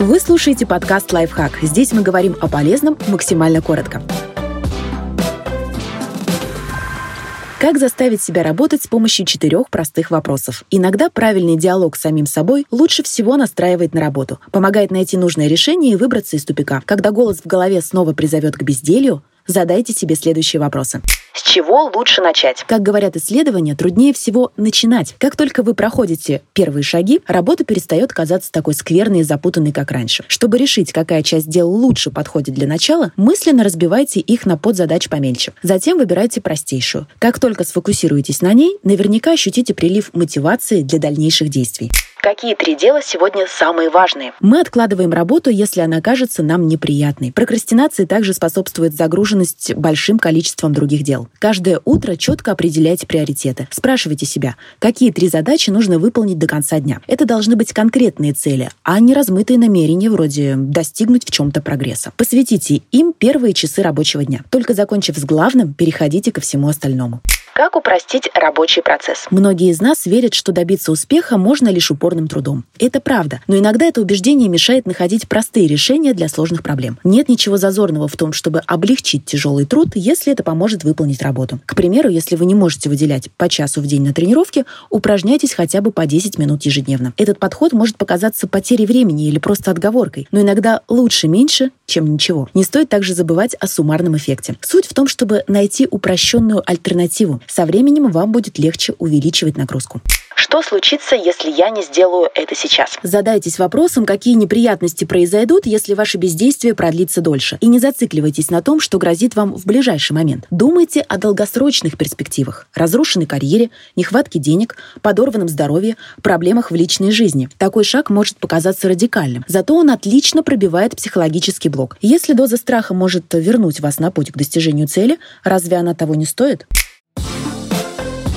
Вы слушаете подкаст «Лайфхак». Здесь мы говорим о полезном максимально коротко. Как заставить себя работать с помощью 4 простых вопросов? Иногда правильный диалог с самим собой лучше всего настраивает на работу, помогает найти нужное решение и выбраться из тупика. Когда голос в голове снова призовет к безделью, задайте себе следующие вопросы. С чего лучше начать? Как говорят исследования, труднее всего начинать. Как только вы проходите первые шаги, работа перестает казаться такой скверной и запутанной, как раньше. Чтобы решить, какая часть дела лучше подходит для начала, мысленно разбивайте их на подзадач помельче. Затем выбирайте простейшую. Как только сфокусируетесь на ней, наверняка ощутите прилив мотивации для дальнейших действий. Какие 3 дела сегодня самые важные? Мы откладываем работу, если она кажется нам неприятной. Прокрастинации также способствует загруженность большим количеством других дел. Каждое утро четко определяйте приоритеты. Спрашивайте себя, какие 3 задачи нужно выполнить до конца дня. Это должны быть конкретные цели, а не размытые намерения вроде достигнуть в чем-то прогресса. Посвятите им первые часы рабочего дня. Только закончив с главным, переходите ко всему остальному. Как упростить рабочий процесс? Многие из нас верят, что добиться успеха можно лишь упорным трудом. Это правда, но иногда это убеждение мешает находить простые решения для сложных проблем. Нет ничего зазорного в том, чтобы облегчить тяжелый труд, если это поможет выполнить работу. К примеру, если вы не можете выделять по часу в день на тренировки, упражняйтесь хотя бы по 10 минут ежедневно. Этот подход может показаться потерей времени или просто отговоркой, но иногда лучше меньше, чем ничего. Не стоит также забывать о суммарном эффекте. Суть в том, чтобы найти упрощенную альтернативу. Со временем вам будет легче увеличивать нагрузку. Что случится, если я не сделаю это сейчас? Задайтесь вопросом, какие неприятности произойдут, если ваше бездействие продлится дольше. И не зацикливайтесь на том, что грозит вам в ближайший момент. Думайте о долгосрочных перспективах, разрушенной карьере, нехватке денег, подорванном здоровье, проблемах в личной жизни. Такой шаг может показаться радикальным, зато он отлично пробивает психологический блок. Если доза страха может вернуть вас на путь к достижению цели, разве она того не стоит?